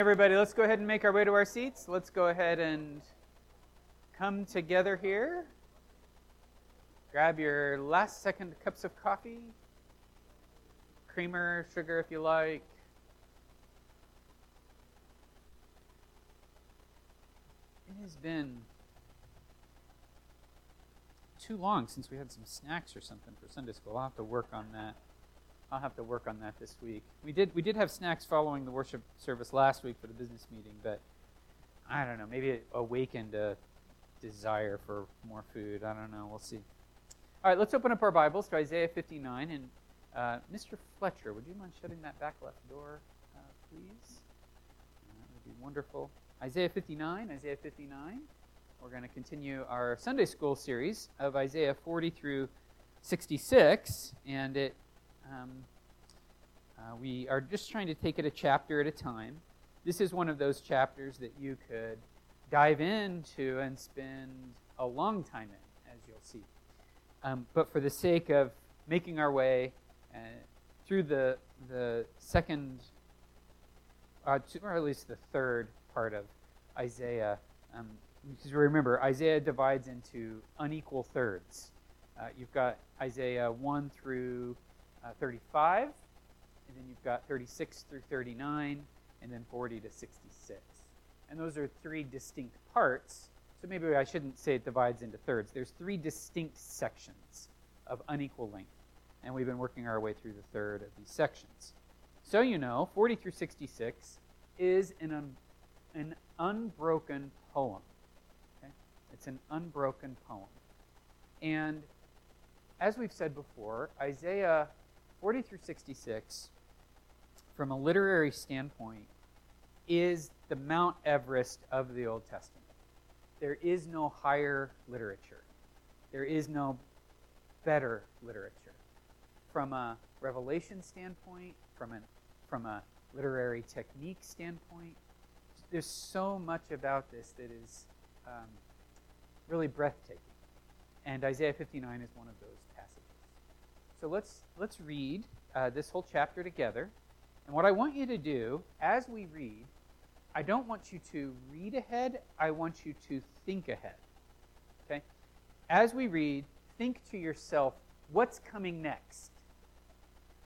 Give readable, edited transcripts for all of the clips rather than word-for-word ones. Everybody, let's go ahead and make our way to our seats. Let's go ahead and come together here. Grab your last second cups of coffee. Creamer, sugar if you like. It has been too long since we had some snacks or something for Sunday school. I'll have to work on that. I'll have to work on that this week. We did have snacks following the worship service last week for the business meeting, but I don't know. Maybe it awakened a desire for more food. I don't know. We'll see. All right, let's open up our Bibles to Isaiah 59. And Mr. Fletcher, would you mind shutting that back left door, please? That would be wonderful. Isaiah 59. We're going to continue our Sunday school series of Isaiah 40 through 66, and it we are just trying to take it a chapter at a time. This is one of those chapters that you could dive into and spend a long time in, as you'll see. But for the sake of making our way through the second, or at least the third part of Isaiah, because remember, Isaiah divides into unequal thirds. You've got Isaiah 1 through 35, and then you've got 36 through 39, and then 40 to 66. And those are three distinct parts, so maybe I shouldn't say it divides into thirds. There's three distinct sections of unequal length, and we've been working our way through the third of these sections. So you know, 40 through 66 is an unbroken poem. Okay? It's an unbroken poem. And as we've said before, Isaiah 40 through 66, from a literary standpoint, is the Mount Everest of the Old Testament. There is no higher literature. There is no better literature. From a revelation standpoint, from a literary technique standpoint, there's so much about this that is really breathtaking. And Isaiah 59 is one of those passages. So let's read this whole chapter together. And what I want you to do, as we read, I don't want you to read ahead. I want you to think ahead. Okay? As we read, think to yourself, what's coming next?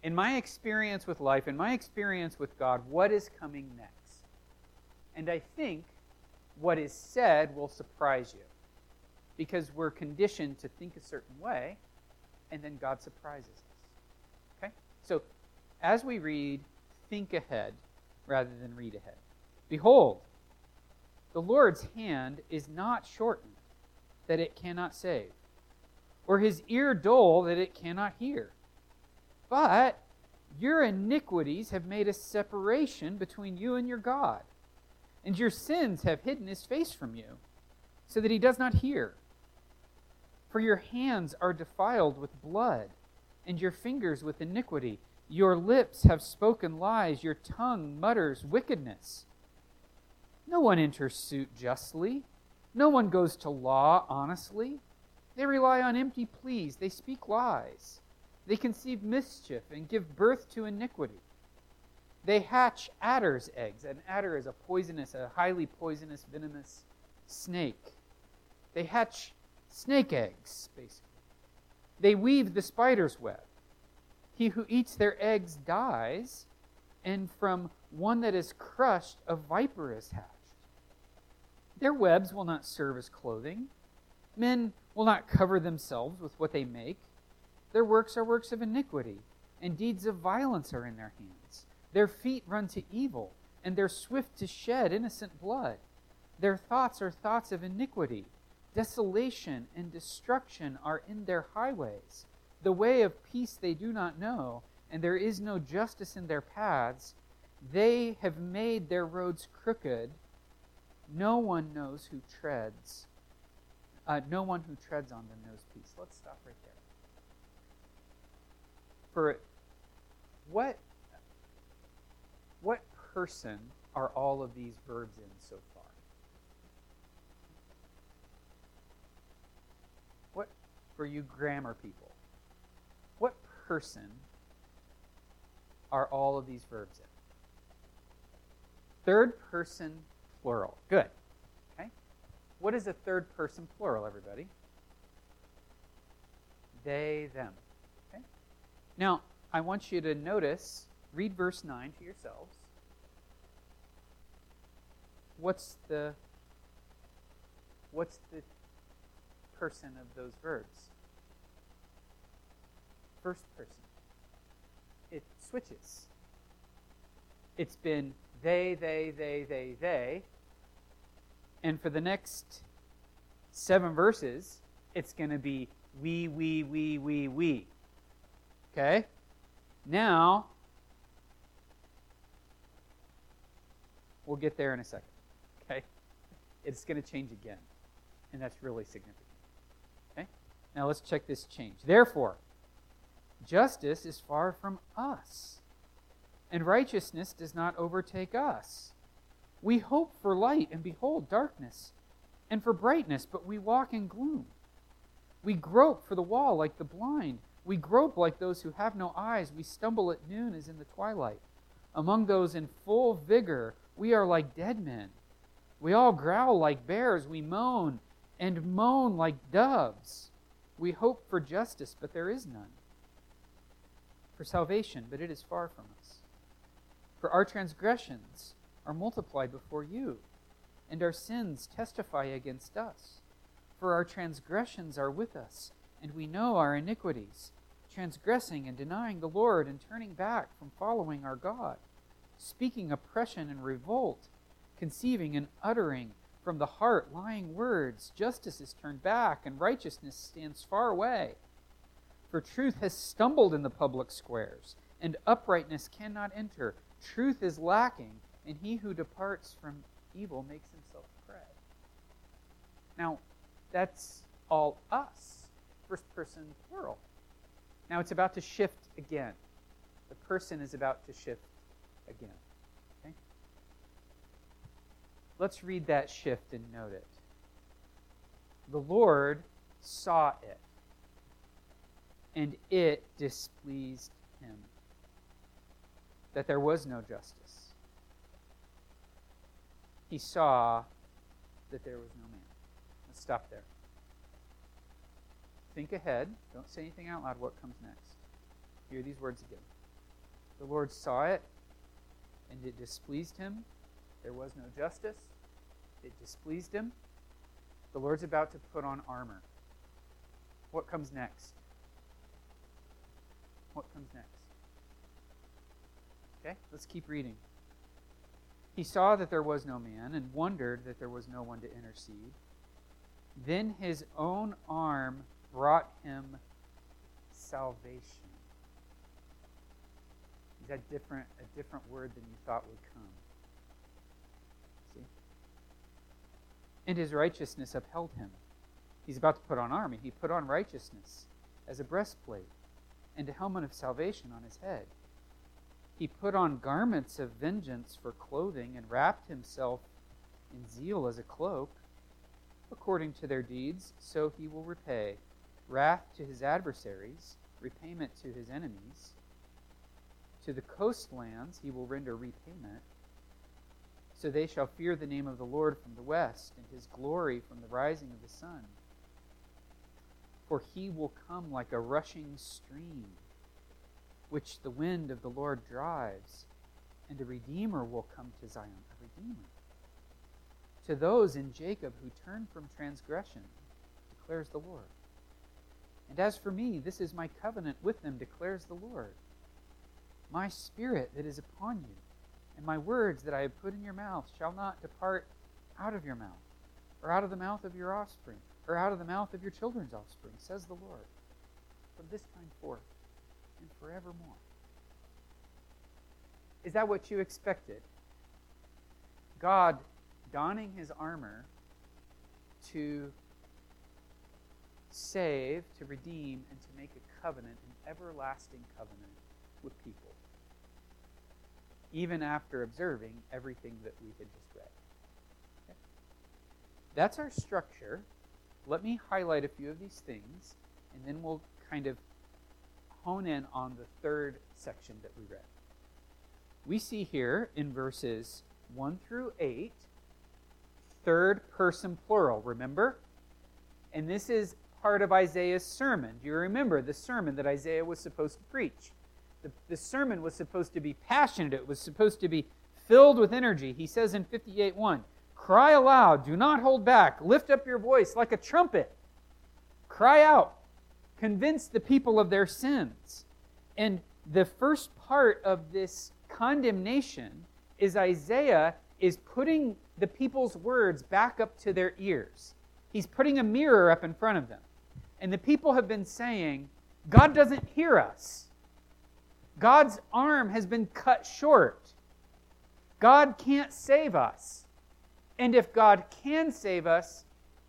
In my experience with life, in my experience with God, what is coming next? And I think what is said will surprise you, because we're conditioned to think a certain way, and then God surprises us. Okay? So, as we read, think ahead rather than read ahead. Behold, the Lord's hand is not shortened, that it cannot save, or his ear dull, that it cannot hear. But your iniquities have made a separation between you and your God, and your sins have hidden his face from you, so that he does not hear. For your hands are defiled with blood, and your fingers with iniquity. Your lips have spoken lies, your tongue mutters wickedness. No one enters suit justly. No one goes to law honestly. They rely on empty pleas. They speak lies. They conceive mischief and give birth to iniquity. They hatch adder's eggs. An adder is a highly poisonous, venomous snake. They hatch snake eggs, basically. They weave the spider's web. He who eats their eggs dies, and from one that is crushed, a viper is hatched. Their webs will not serve as clothing. Men will not cover themselves with what they make. Their works are works of iniquity, and deeds of violence are in their hands. Their feet run to evil, and they're swift to shed innocent blood. Their thoughts are thoughts of iniquity. Desolation and destruction are in their highways. The way of peace they do not know, and there is no justice in their paths. They have made their roads crooked. No one knows who treads. No one who treads on them knows peace. Let's stop right there. For what person are all of these verbs in so far? For you grammar people, what person are all of these verbs in? Third person plural. Good. Okay. What is a third person plural, everybody? They, them. Okay. Now, I want you to notice, read verse 9 to yourselves. What's the person of those verbs? First person. It switches. It's been they. And for the next 7 verses, it's going to be we. Okay? Now, we'll get there in a second. Okay? It's going to change again. And that's really significant. Okay? Now let's check this change. Therefore, justice is far from us, and righteousness does not overtake us. We hope for light, and behold, darkness, and for brightness, but we walk in gloom. We grope for the wall like the blind. We grope like those who have no eyes. We stumble at noon as in the twilight. Among those in full vigor, we are like dead men. We all growl like bears. We moan and moan like doves. We hope for justice, but there is none. For salvation, but it is far from us. For our transgressions are multiplied before you, and our sins testify against us. For our transgressions are with us, and we know our iniquities, transgressing and denying the Lord, and turning back from following our God, speaking oppression and revolt, conceiving and uttering from the heart lying words. Justice is turned back, and righteousness stands far away. For truth has stumbled in the public squares, and uprightness cannot enter. Truth is lacking, and he who departs from evil makes himself prey. Now, that's all us. First person plural. Now it's about to shift again. The person is about to shift again. Okay? Let's read that shift and note it. The Lord saw it, and it displeased him that there was no justice. He saw that there was no man. Let's stop there. Think ahead. Don't say anything out loud. What comes next? Hear these words again. The Lord saw it, and it displeased him. There was no justice. It displeased him. The Lord's about to put on armor. What comes next? What comes next? Okay, let's keep reading. He saw that there was no man and wondered that there was no one to intercede. Then his own arm brought him salvation. Is that a different word than you thought would come? See? And his righteousness upheld him. He's about to put on armor. He put on righteousness as a breastplate, and a helmet of salvation on his head. He put on garments of vengeance for clothing, and wrapped himself in zeal as a cloak. According to their deeds, so he will repay wrath to his adversaries, repayment to his enemies. To the coastlands he will render repayment. So they shall fear the name of the Lord from the west, and his glory from the rising of the sun. For he will come like a rushing stream, which the wind of the Lord drives, and a Redeemer will come to Zion, a Redeemer. To those in Jacob who turn from transgression, declares the Lord. And as for me, this is my covenant with them, declares the Lord. My spirit that is upon you, and my words that I have put in your mouth shall not depart out of your mouth, or out of the mouth of your offspring, or out of the mouth of your children's offspring, says the Lord, from this time forth and forevermore. Is that what you expected? God donning his armor to save, to redeem, and to make a covenant, an everlasting covenant with people, even after observing everything that we had just read. Okay? That's our structure. Let me highlight a few of these things, and then we'll kind of hone in on the third section that we read. We see here in verses 1 through 8, third person plural, remember? And this is part of Isaiah's sermon. Do you remember the sermon that Isaiah was supposed to preach? The sermon was supposed to be passionate. It was supposed to be filled with energy. He says in 58:1, "Cry aloud, do not hold back. Lift up your voice like a trumpet. Cry out. Convince the people of their sins." And the first part of this condemnation is Isaiah is putting the people's words back up to their ears. He's putting a mirror up in front of them. And the people have been saying, God doesn't hear us. God's arm has been cut short. God can't save us. And if God can save us,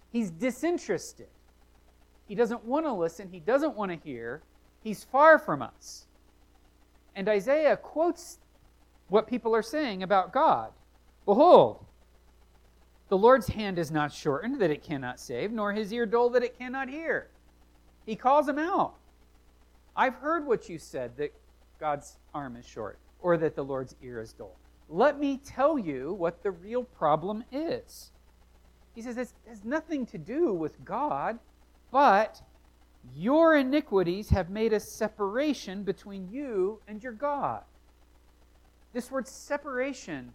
he's disinterested. He doesn't want to listen. He doesn't want to hear. He's far from us. And Isaiah quotes what people are saying about God. "Behold, the Lord's hand is not shortened that it cannot save, nor his ear dull that it cannot hear." He calls them out. "I've heard what you said, that God's arm is short, or that the Lord's ear is dull. Let me tell you what the real problem is." He says it has nothing to do with God, but your iniquities have made a separation between you and your God. This word separation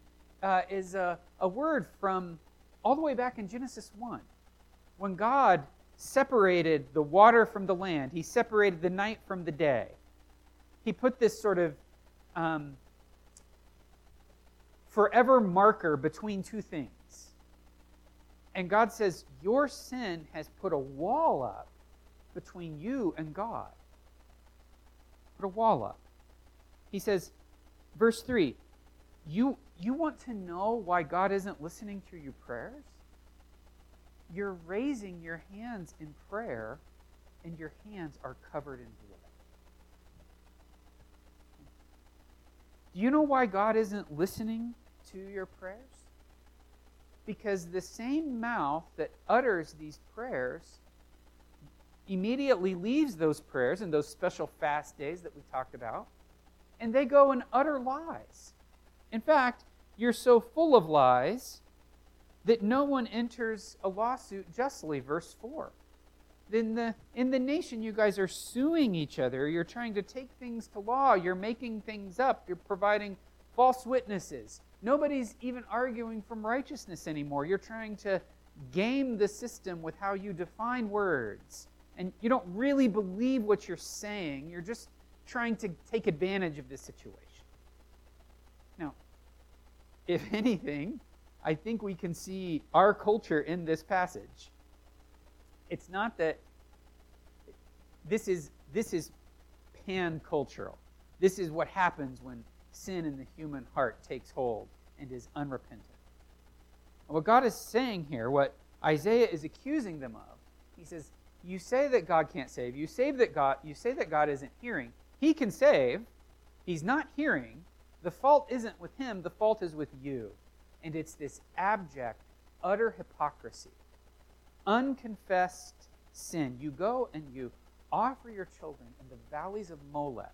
is a word from all the way back in Genesis 1. When God separated the water from the land, he separated the night from the day. He put this sort of forever marker between two things. And God says, your sin has put a wall up between you and God. Put a wall up. He says, verse 3, you want to know why God isn't listening to your prayers? You're raising your hands in prayer, and your hands are covered in blood. Do you know why God isn't listening to your prayers? Because the same mouth that utters these prayers immediately leaves those prayers and those special fast days that we talked about, and they go and utter lies. In fact, you're so full of lies that no one enters a lawsuit justly, verse 4. In the nation, you guys are suing each other. You're trying to take things to law. You're making things up. You're providing false witnesses. Nobody's even arguing from righteousness anymore. You're trying to game the system with how you define words. And you don't really believe what you're saying. You're just trying to take advantage of this situation. Now, if anything, I think we can see our culture in this passage. It's not that this is pan-cultural. This is what happens when sin in the human heart takes hold and is unrepentant. And what God is saying here, what Isaiah is accusing them of, he says, you say that God can't save. You say that God isn't hearing. He can save. He's not hearing. The fault isn't with him. The fault is with you. And it's this abject, utter hypocrisy. Unconfessed sin. You go and you offer your children in the valleys of Molech.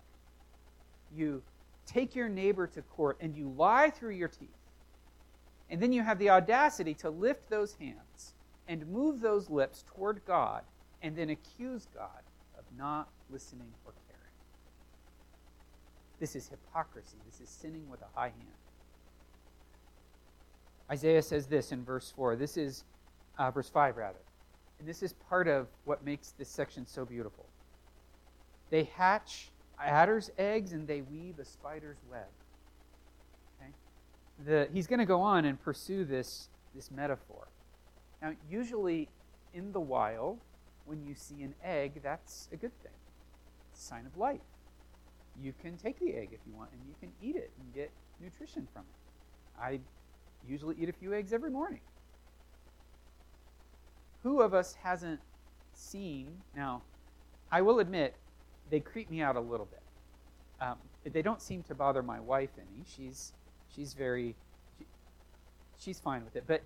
You take your neighbor to court and you lie through your teeth. And then you have the audacity to lift those hands and move those lips toward God and then accuse God of not listening or caring. This is hypocrisy. This is sinning with a high hand. Isaiah says this in verse 4. This is verse 5, rather. And this is part of what makes this section so beautiful. They hatch adder's eggs and they weave a spider's web. Okay? He's going to go on and pursue this metaphor. Now, usually in the wild, when you see an egg, that's a good thing. It's a sign of life. You can take the egg if you want, and you can eat it and get nutrition from it. I usually eat a few eggs every morning. Who of us hasn't seen? Now, I will admit, they creep me out a little bit. They don't seem to bother my wife any. She's fine with it. But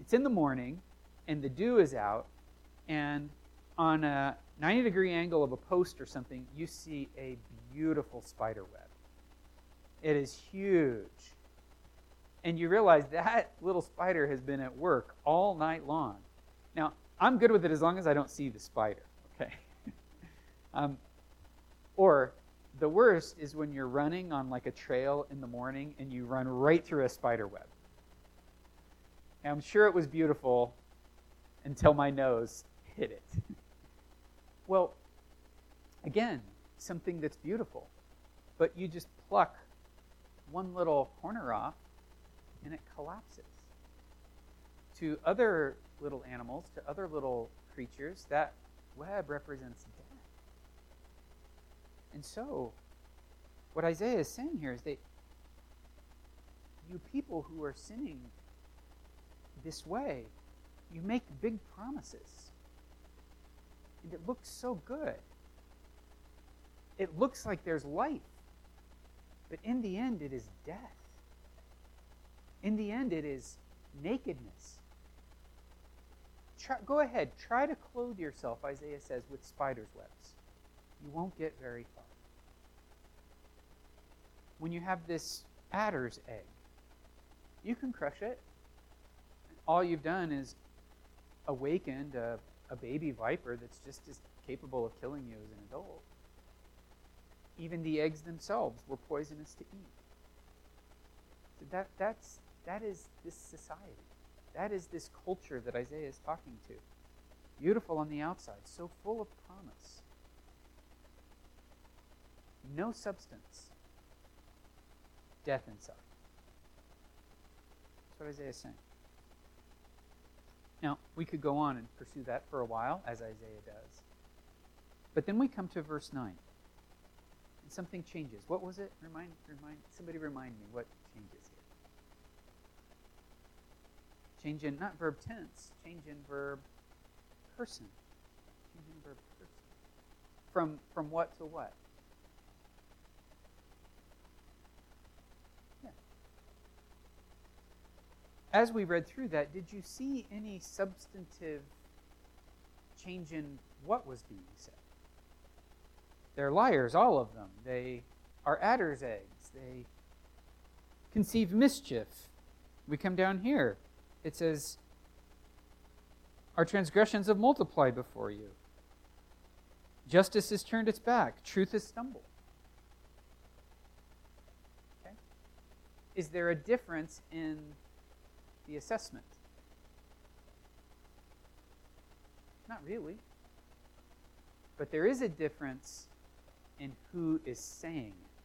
it's in the morning, and the dew is out, and on a 90-degree angle of a post or something, you see a beautiful spider web. It is huge. and you realize that little spider has been at work all night long. Now, I'm good with it as long as I don't see the spider, okay? Or the worst is when you're running on like a trail in the morning and you run right through a spider web. And I'm sure it was beautiful until my nose hit it. Well, again, something that's beautiful, but you just pluck one little corner off and it collapses. To other little animals, to other little creatures, that web represents death. And so, what Isaiah is saying here is that you people who are sinning this way, you make big promises. And it looks so good. It looks like there's life. But in the end, it is death. In the end, it is nakedness. Go ahead, try to clothe yourself, Isaiah says, with spider's webs. You won't get very far. When you have this adder's egg, you can crush it. All you've done is awakened a baby viper that's just as capable of killing you as an adult. Even the eggs themselves were poisonous to eat. So that is this society. That is this culture that Isaiah is talking to. Beautiful on the outside, so full of promise. No substance. Death inside. That's what Isaiah is saying. Now, we could go on and pursue that for a while, as Isaiah does. But then we come to verse 9. And something changes. What was it? Somebody remind me what changes here. Change in, not verb tense, change in verb person. Change in verb person. From what to what? As we read through that, did you see any substantive change in what was being said? They're liars, all of them. They are adder's eggs. They conceive mischief. We come down here. It says, our transgressions have multiplied before you. Justice has turned its back. Truth has stumbled. Okay? Is there a difference in the assessment? Not really. But there is a difference in who is saying it.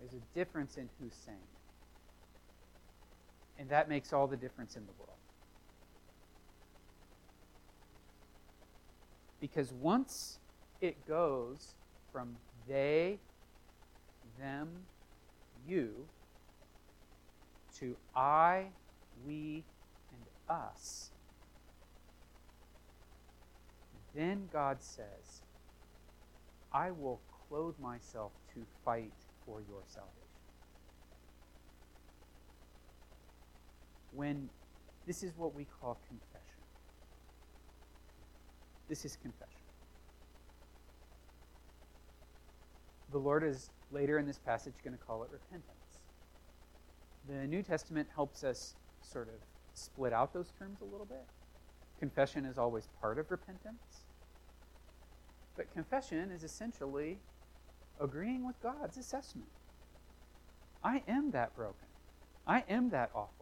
There's a difference in who's saying it. And that makes all the difference in the world. Because once it goes from they, them, you, to I, we, and us. Then God says, I will clothe myself to fight for your salvation. When this is what we call confession. This is confession. The Lord is later in this passage going to call it repentance. The New Testament helps us sort of split out those terms a little bit. Confession is always part of repentance. But confession is essentially agreeing with God's assessment. I am that broken. I am that awful.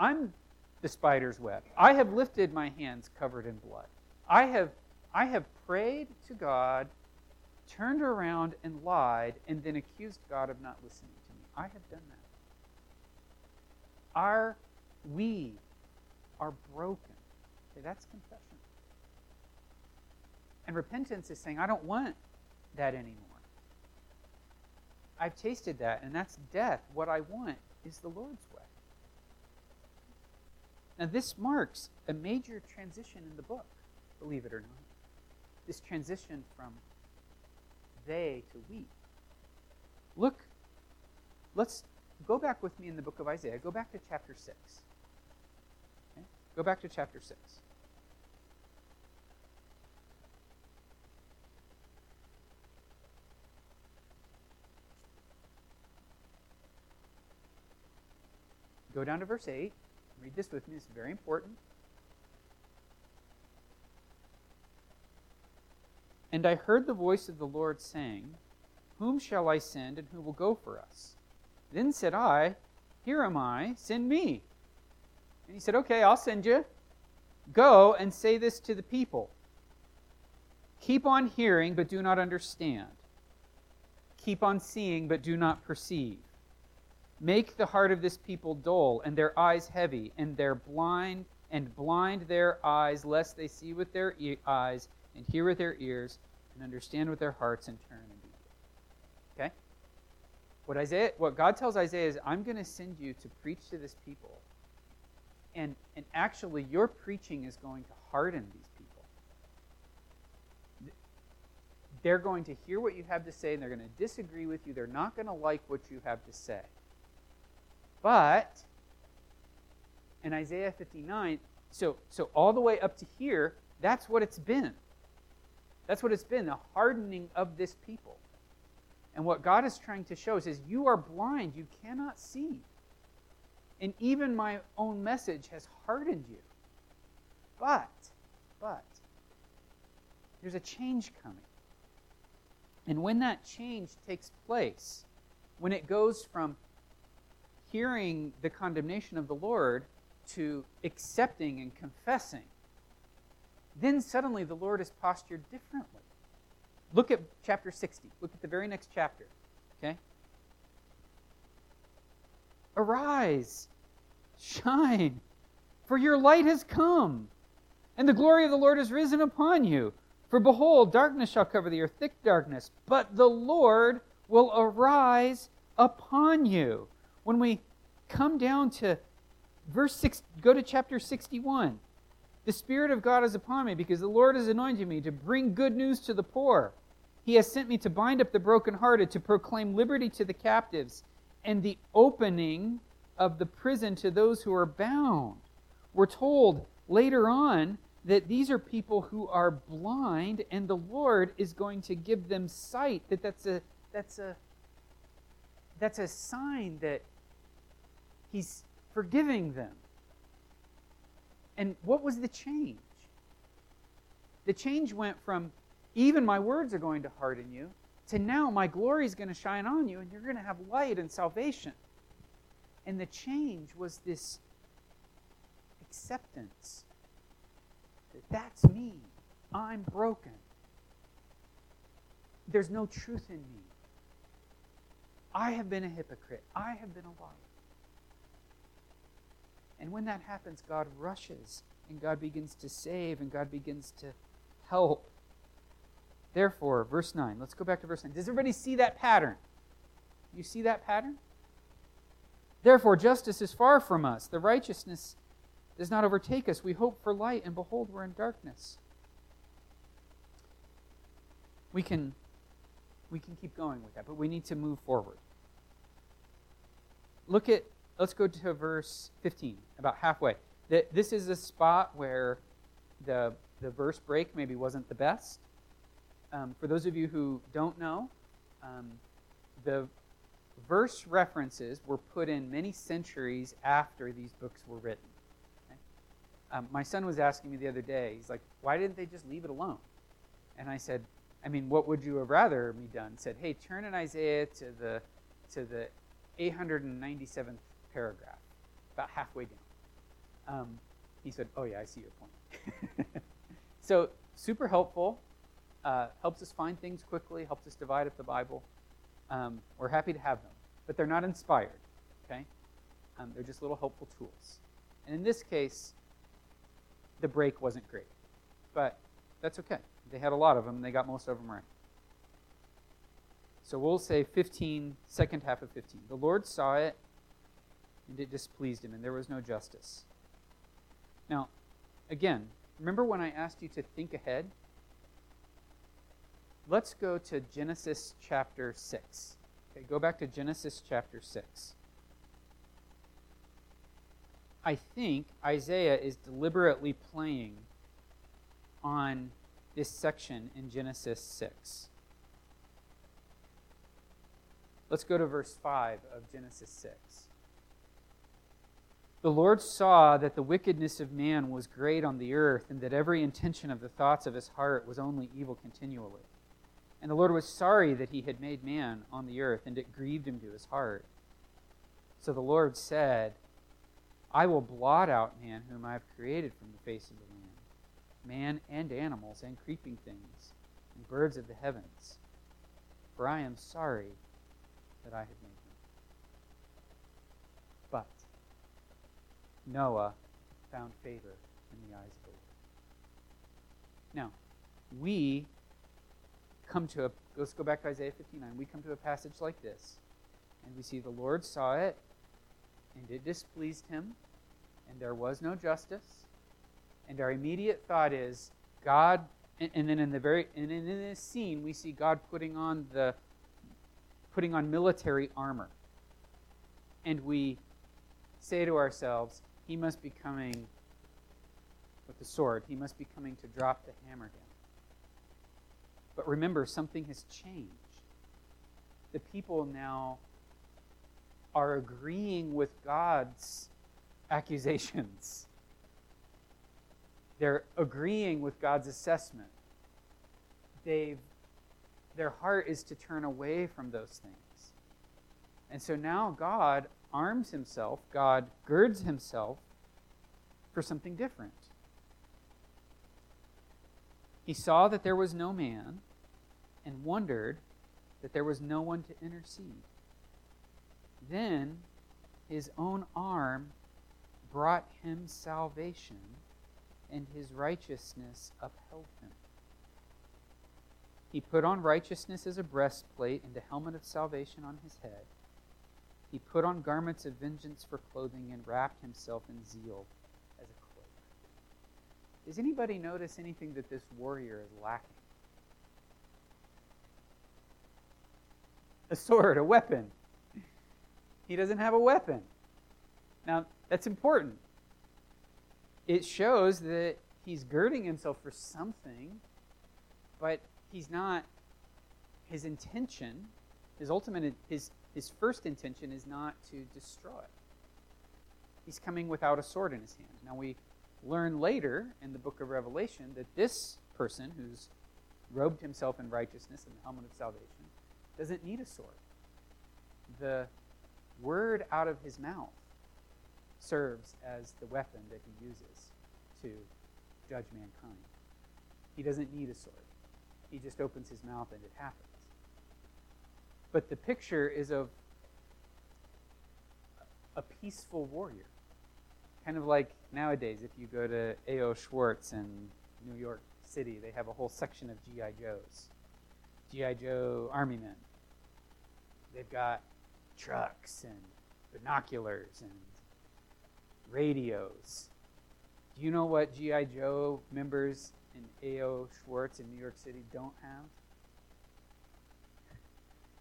I'm the spider's web. I have lifted my hands covered in blood. I have prayed to God, turned around and lied, and then accused God of not listening to me. I have done that. We are broken. Okay, that's confession. And repentance is saying, I don't want that anymore. I've tasted that, and that's death. What I want is the Lord's way. Now, this marks a major transition in the book, believe it or not. This transition from they to we. Look, let's go back with me in the book of Isaiah. Go back to chapter 6. Okay? Go back to chapter 6. Go down to verse 8. Read this with me. It's very important. And I heard the voice of the Lord saying, Whom shall I send, and who will go for us? Then said I, Here am I, send me. And he said, Okay, I'll send you. Go and say this to the people. Keep on hearing, but do not understand. Keep on seeing, but do not perceive. Make the heart of this people dull, and their eyes heavy, and their blind their eyes, lest they see with their eyes, and hear with their ears, and understand with their hearts, and turn and be healed. Okay? What God tells Isaiah is, I'm going to send you to preach to this people. And actually, your preaching is going to harden these people. They're going to hear what you have to say, and they're going to disagree with you. They're not going to like what you have to say. But, in Isaiah 59, so all the way up to here, that's what it's been. That's what it's been, the hardening of this people. And what God is trying to show is you are blind, you cannot see. And even my own message has hardened you. But, there's a change coming. And when that change takes place, when it goes from hearing the condemnation of the Lord to accepting and confessing, then suddenly the Lord is postured differently. Look at chapter 60. Look at the very next chapter. Okay? Arise, shine, for your light has come, and the glory of the Lord has risen upon you. For behold, darkness shall cover the earth, thick darkness, but the Lord will arise upon you. When we come down to verse 6, go to chapter 61. The Spirit of God is upon me, because the Lord has anointed me to bring good news to the poor. He has sent me to bind up the brokenhearted, to proclaim liberty to the captives, and the opening of the prison to those who are bound. We're told later on that these are people who are blind, and the Lord is going to give them sight. That's a sign that He's forgiving them. And what was the change? The change went from, even my words are going to harden you, to now my glory is going to shine on you, and you're going to have light and salvation. And the change was this acceptance that that's me. I'm broken. There's no truth in me. I have been a hypocrite. I have been a liar. And when that happens, God rushes, and God begins to save, and God begins to help. Therefore, verse 9, let's go back to verse 9. Does everybody see that pattern? You see that pattern? Therefore, justice is far from us. The righteousness does not overtake us. We hope for light, and behold, we're in darkness. We can keep going with that, but we need to move forward. Let's go to verse 15, about halfway. This is a spot where the verse break maybe wasn't the best. For those of you who don't know, the verse references were put in many centuries after these books were written. Okay? My son was asking me the other day, he's like, why didn't they just leave it alone? And I said, what would you have rather me done? Said, hey, turn in Isaiah to the 897th paragraph, about halfway down. He said, oh yeah, I see your point. So, super helpful. Helps us find things quickly, helps us divide up the Bible. We're happy to have them, but they're not inspired, okay? They're just little helpful tools. And in this case, the break wasn't great, but that's okay. They had a lot of them, and they got most of them right. So we'll say 15, second half of 15. The Lord saw it, and it displeased him, and there was no justice. Now, again, remember when I asked you to think ahead? Let's go to Genesis chapter 6. Okay, go back to Genesis chapter 6. I think Isaiah is deliberately playing on this section in Genesis 6. Let's go to verse 5 of Genesis 6. The Lord saw that the wickedness of man was great on the earth, and that every intention of the thoughts of his heart was only evil continually. And the Lord was sorry that he had made man on the earth, and it grieved him to his heart. So the Lord said, I will blot out man whom I have created from the face of the land, man and animals and creeping things and birds of the heavens, for I am sorry that I had made them. But Noah found favor in the eyes of God. Now, let's go back to Isaiah 59. We come to a passage like this, and we see the Lord saw it, and it displeased him, and there was no justice. And our immediate thought is God, and then in this scene we see God putting on military armor, and we say to ourselves, He must be coming with the sword. He must be coming to drop the hammer down. But remember, something has changed. The people now are agreeing with God's accusations. They're agreeing with God's assessment. Their heart is to turn away from those things. And so now God arms himself, God girds himself for something different. He saw that there was no man and wondered that there was no one to intercede. Then his own arm brought him salvation, and his righteousness upheld him. He put on righteousness as a breastplate and a helmet of salvation on his head. He put on garments of vengeance for clothing and wrapped himself in zeal as a cloak. Does anybody notice anything that this warrior is lacking? A sword, a weapon. He doesn't have a weapon. Now, that's important. It shows that he's girding himself for something, but he's not, his intention, his ultimate, his first intention is not to destroy. He's coming without a sword in his hand. Now, we learn later in the book of Revelation that this person who's robed himself in righteousness and the helmet of salvation doesn't need a sword. The word out of his mouth serves as the weapon that he uses to judge mankind. He doesn't need a sword. He just opens his mouth and it happens. But the picture is of a peaceful warrior. Kind of like nowadays, if you go to A.O. Schwartz in New York City, they have a whole section of G.I. Joes. G.I. Joe army men. They've got trucks and binoculars and radios. Do you know what G.I. Joe members in A.O. Schwartz in New York City don't have?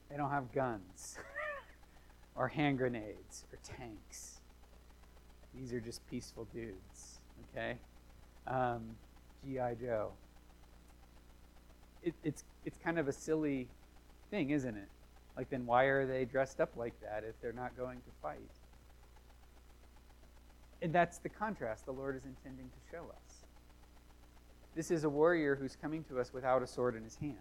They don't have guns or hand grenades or tanks. These are just peaceful dudes, okay? G.I. Joe. It's kind of a silly thing, isn't it? Like, then why are they dressed up like that if they're not going to fight? And that's the contrast the Lord is intending to show us. This is a warrior who's coming to us without a sword in his hand.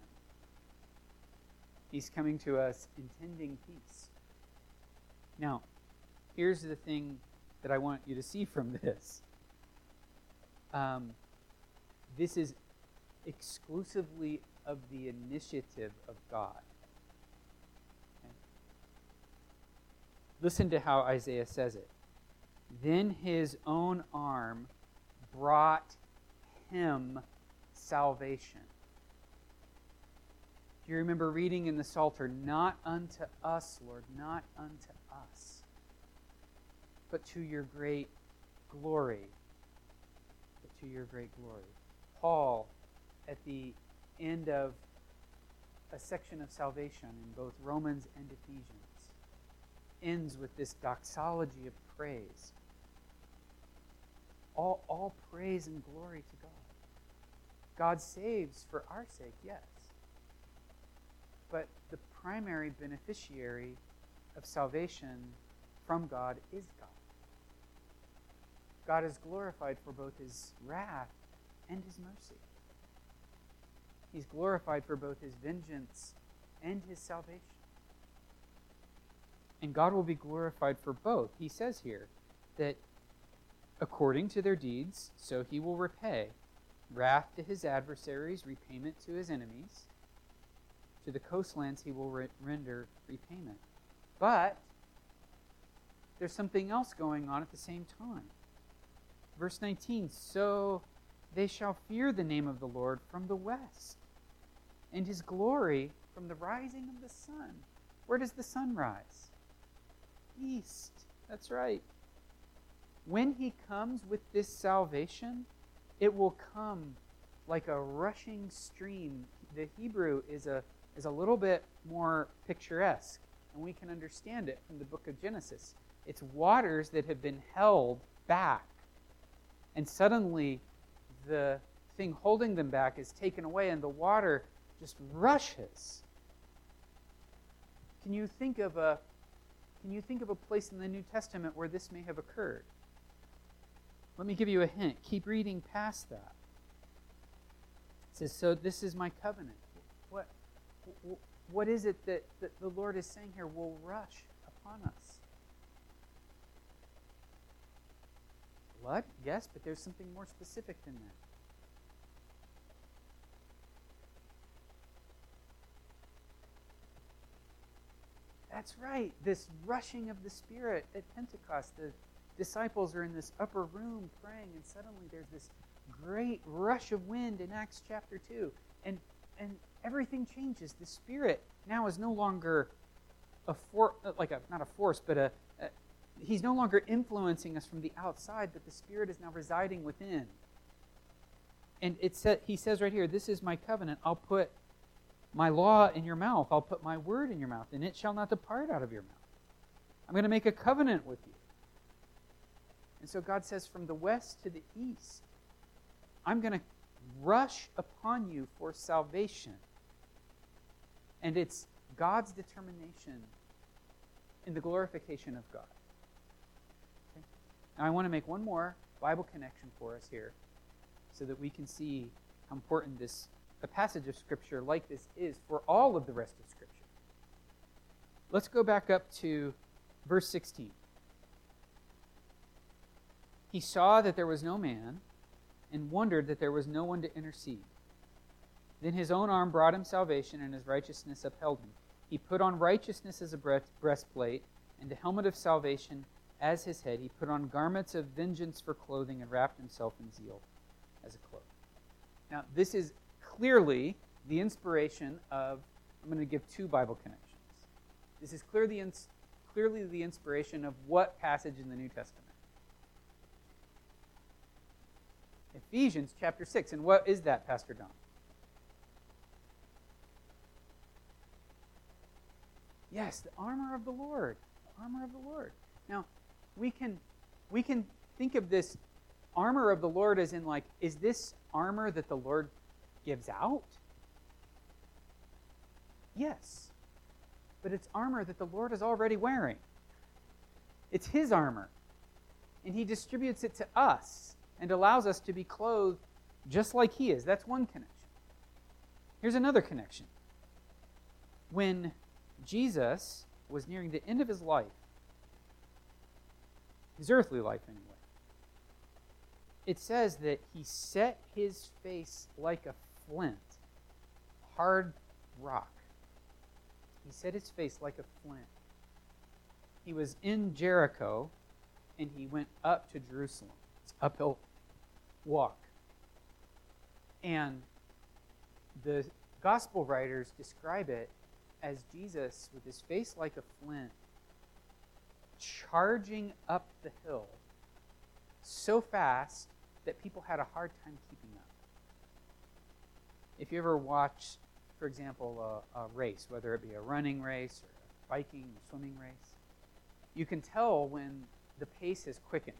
He's coming to us intending peace. Now, here's the thing that I want you to see from this. This is exclusively of the initiative of God. Okay? Listen to how Isaiah says it. Then his own arm brought him salvation. Do you remember reading in the Psalter, not unto us, Lord, not unto us, but to your great glory. But to your great glory. Paul, at the end of a section of salvation in both Romans and Ephesians, ends with this doxology of praise. All praise and glory to God. God saves for our sake, yes. But the primary beneficiary of salvation from God is God. God is glorified for both his wrath and his mercy. He's glorified for both his vengeance and his salvation. And God will be glorified for both. He says here that according to their deeds, so he will repay wrath to his adversaries, repayment to his enemies. To the coastlands he will render repayment. But there's something else going on at the same time. Verse 19, so they shall fear the name of the Lord from the west, and his glory from the rising of the sun. Where does the sun rise? East. That's right. When he comes with this salvation, it will come like a rushing stream. The Hebrew is a little bit more picturesque, and we can understand it from the book of Genesis. It's waters that have been held back, and suddenly the thing holding them back is taken away, and the water just rushes. Can you think of a place in the New Testament where this may have occurred? Let me give you a hint. Keep reading past that. It says, so this is my covenant. What is it that the Lord is saying here will rush upon us? Blood? Yes, but there's something more specific than that. That's right, this rushing of the Spirit at Pentecost. The disciples are in this upper room praying, and suddenly there's this great rush of wind in Acts chapter 2. And everything changes. The Spirit now is no longer he's no longer influencing us from the outside, but the Spirit is now residing within. And he says right here, this is my covenant. I'll put my law in your mouth. I'll put my word in your mouth, and it shall not depart out of your mouth. I'm going to make a covenant with you. And so God says, from the west to the east, I'm going to rush upon you for salvation. And it's God's determination in the glorification of God. Okay? Now I want to make one more Bible connection for us here so that we can see how important a passage of Scripture like this is for all of the rest of Scripture. Let's go back up to verse 16. He saw that there was no man and wondered that there was no one to intercede. Then his own arm brought him salvation, and his righteousness upheld him. He put on righteousness as a breastplate, and the helmet of salvation as his head. He put on garments of vengeance for clothing, and wrapped himself in zeal as a cloak. Now, this is clearly the inspiration of... I'm going to give two Bible connections. This is clearly the inspiration of what passage in the New Testament? Ephesians chapter 6. And what is that, Pastor Don? Yes, the armor of the Lord. The armor of the Lord. Now, we can think of this armor of the Lord as in, like, is this armor that the Lord gives out? Yes. But it's armor that the Lord is already wearing. It's his armor. And he distributes it to us and allows us to be clothed just like he is. That's one connection. Here's another connection. When Jesus was nearing the end of his life, his earthly life anyway, it says that he set his face like a flint, hard rock. He set his face like a flint. He was in Jericho, and he went up to Jerusalem. It's uphill walk. And the gospel writers describe it as Jesus, with his face like a flint, charging up the hill so fast that people had a hard time keeping up. If you ever watch, for example, a race, whether it be a running race or a biking or swimming race, you can tell when the pace has quickened.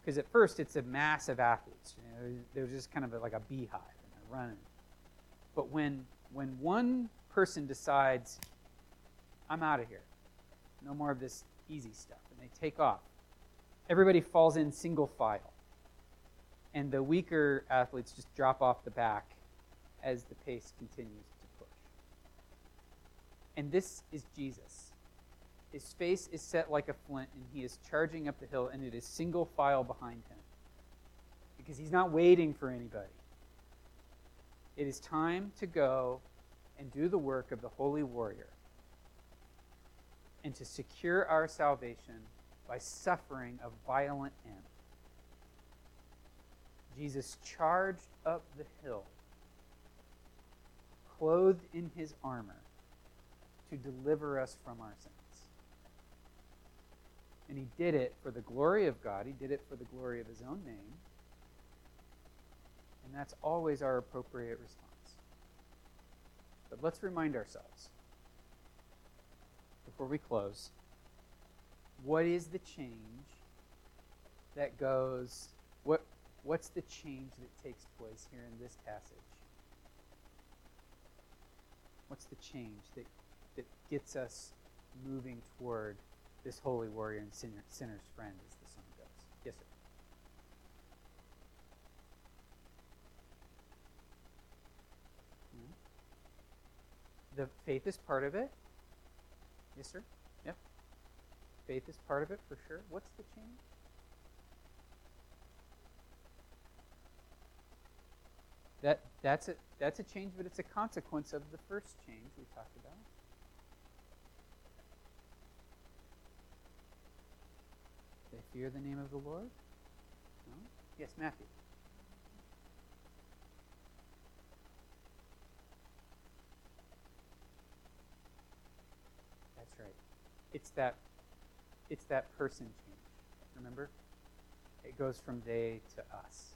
Because at first it's a mass of athletes. You know, they're just kind of like a beehive and they're running. But when one person decides, I'm out of here. No more of this easy stuff. And they take off. everybody falls in single file. And the weaker athletes just drop off the back as the pace continues to push. And this is Jesus. His face is set like a flint, and he is charging up the hill, and it is single file behind him. Because he's not waiting for anybody. It is time to go and do the work of the holy warrior and to secure our salvation by suffering a violent end. Jesus charged up the hill, clothed in his armor, to deliver us from our sins. And he did it for the glory of God. He did it for the glory of his own name. And that's always our appropriate response. But let's remind ourselves, before we close, what is the change that goes, what's the change that takes place here in this passage? What's the change that gets us moving toward this holy warrior and sinner's friend, as the song goes? Yes, sir. The faith is part of it. Yes, sir? Yep. Faith is part of it for sure. What's the change? That's a change, but it's a consequence of the first change we talked about. They fear the name of the Lord? No? Yes, Matthew. That's right. It's that person change. Remember? It goes from they to us.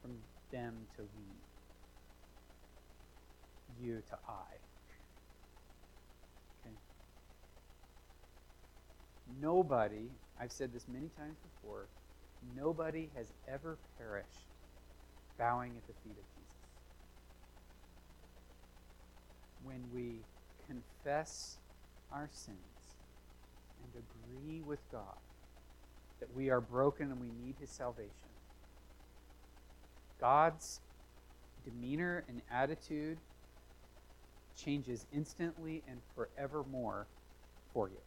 From them to we. You to I. Okay. Nobody, I've said this many times before, nobody has ever perished bowing at the feet of Jesus. When we confess our sins and agree with God that we are broken and we need his salvation, God's demeanor and attitude changes instantly and forevermore for you.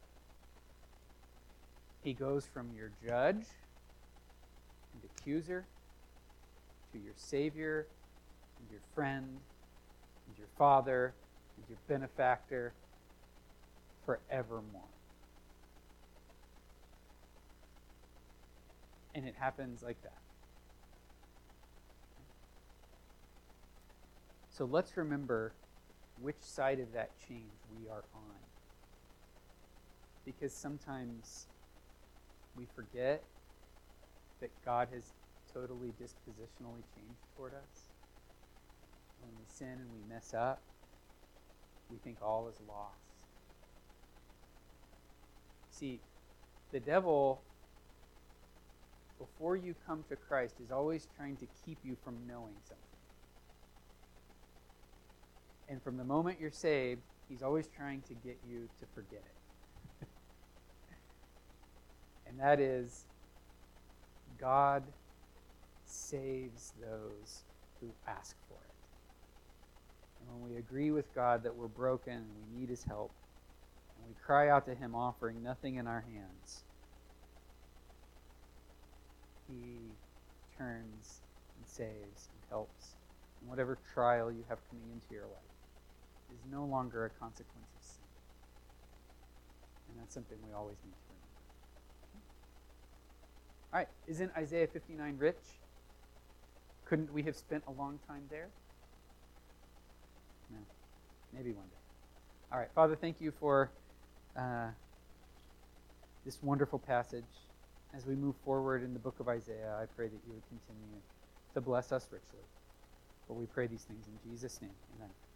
He goes from your judge and accuser to your Savior and your friend and your father and your benefactor forevermore. And it happens like that. So let's remember which side of that change we are on. Because sometimes we forget that God has totally dispositionally changed toward us. When we sin and we mess up, we think all is lost. See, the devil, before you come to Christ, is always trying to keep you from knowing something. And from the moment you're saved, he's always trying to get you to forget it. And that is, God saves those who ask for it. And when we agree with God that we're broken and we need his help, and we cry out to him offering nothing in our hands, he turns and saves and helps. And whatever trial you have coming into your life is no longer a consequence of sin. And that's something we always need to remember. All right, isn't Isaiah 59 rich? Couldn't we have spent a long time there? No, maybe one day. All right, Father, thank you for this wonderful passage. As we move forward in the book of Isaiah, I pray that you would continue to bless us richly. But we pray these things in Jesus' name. Amen.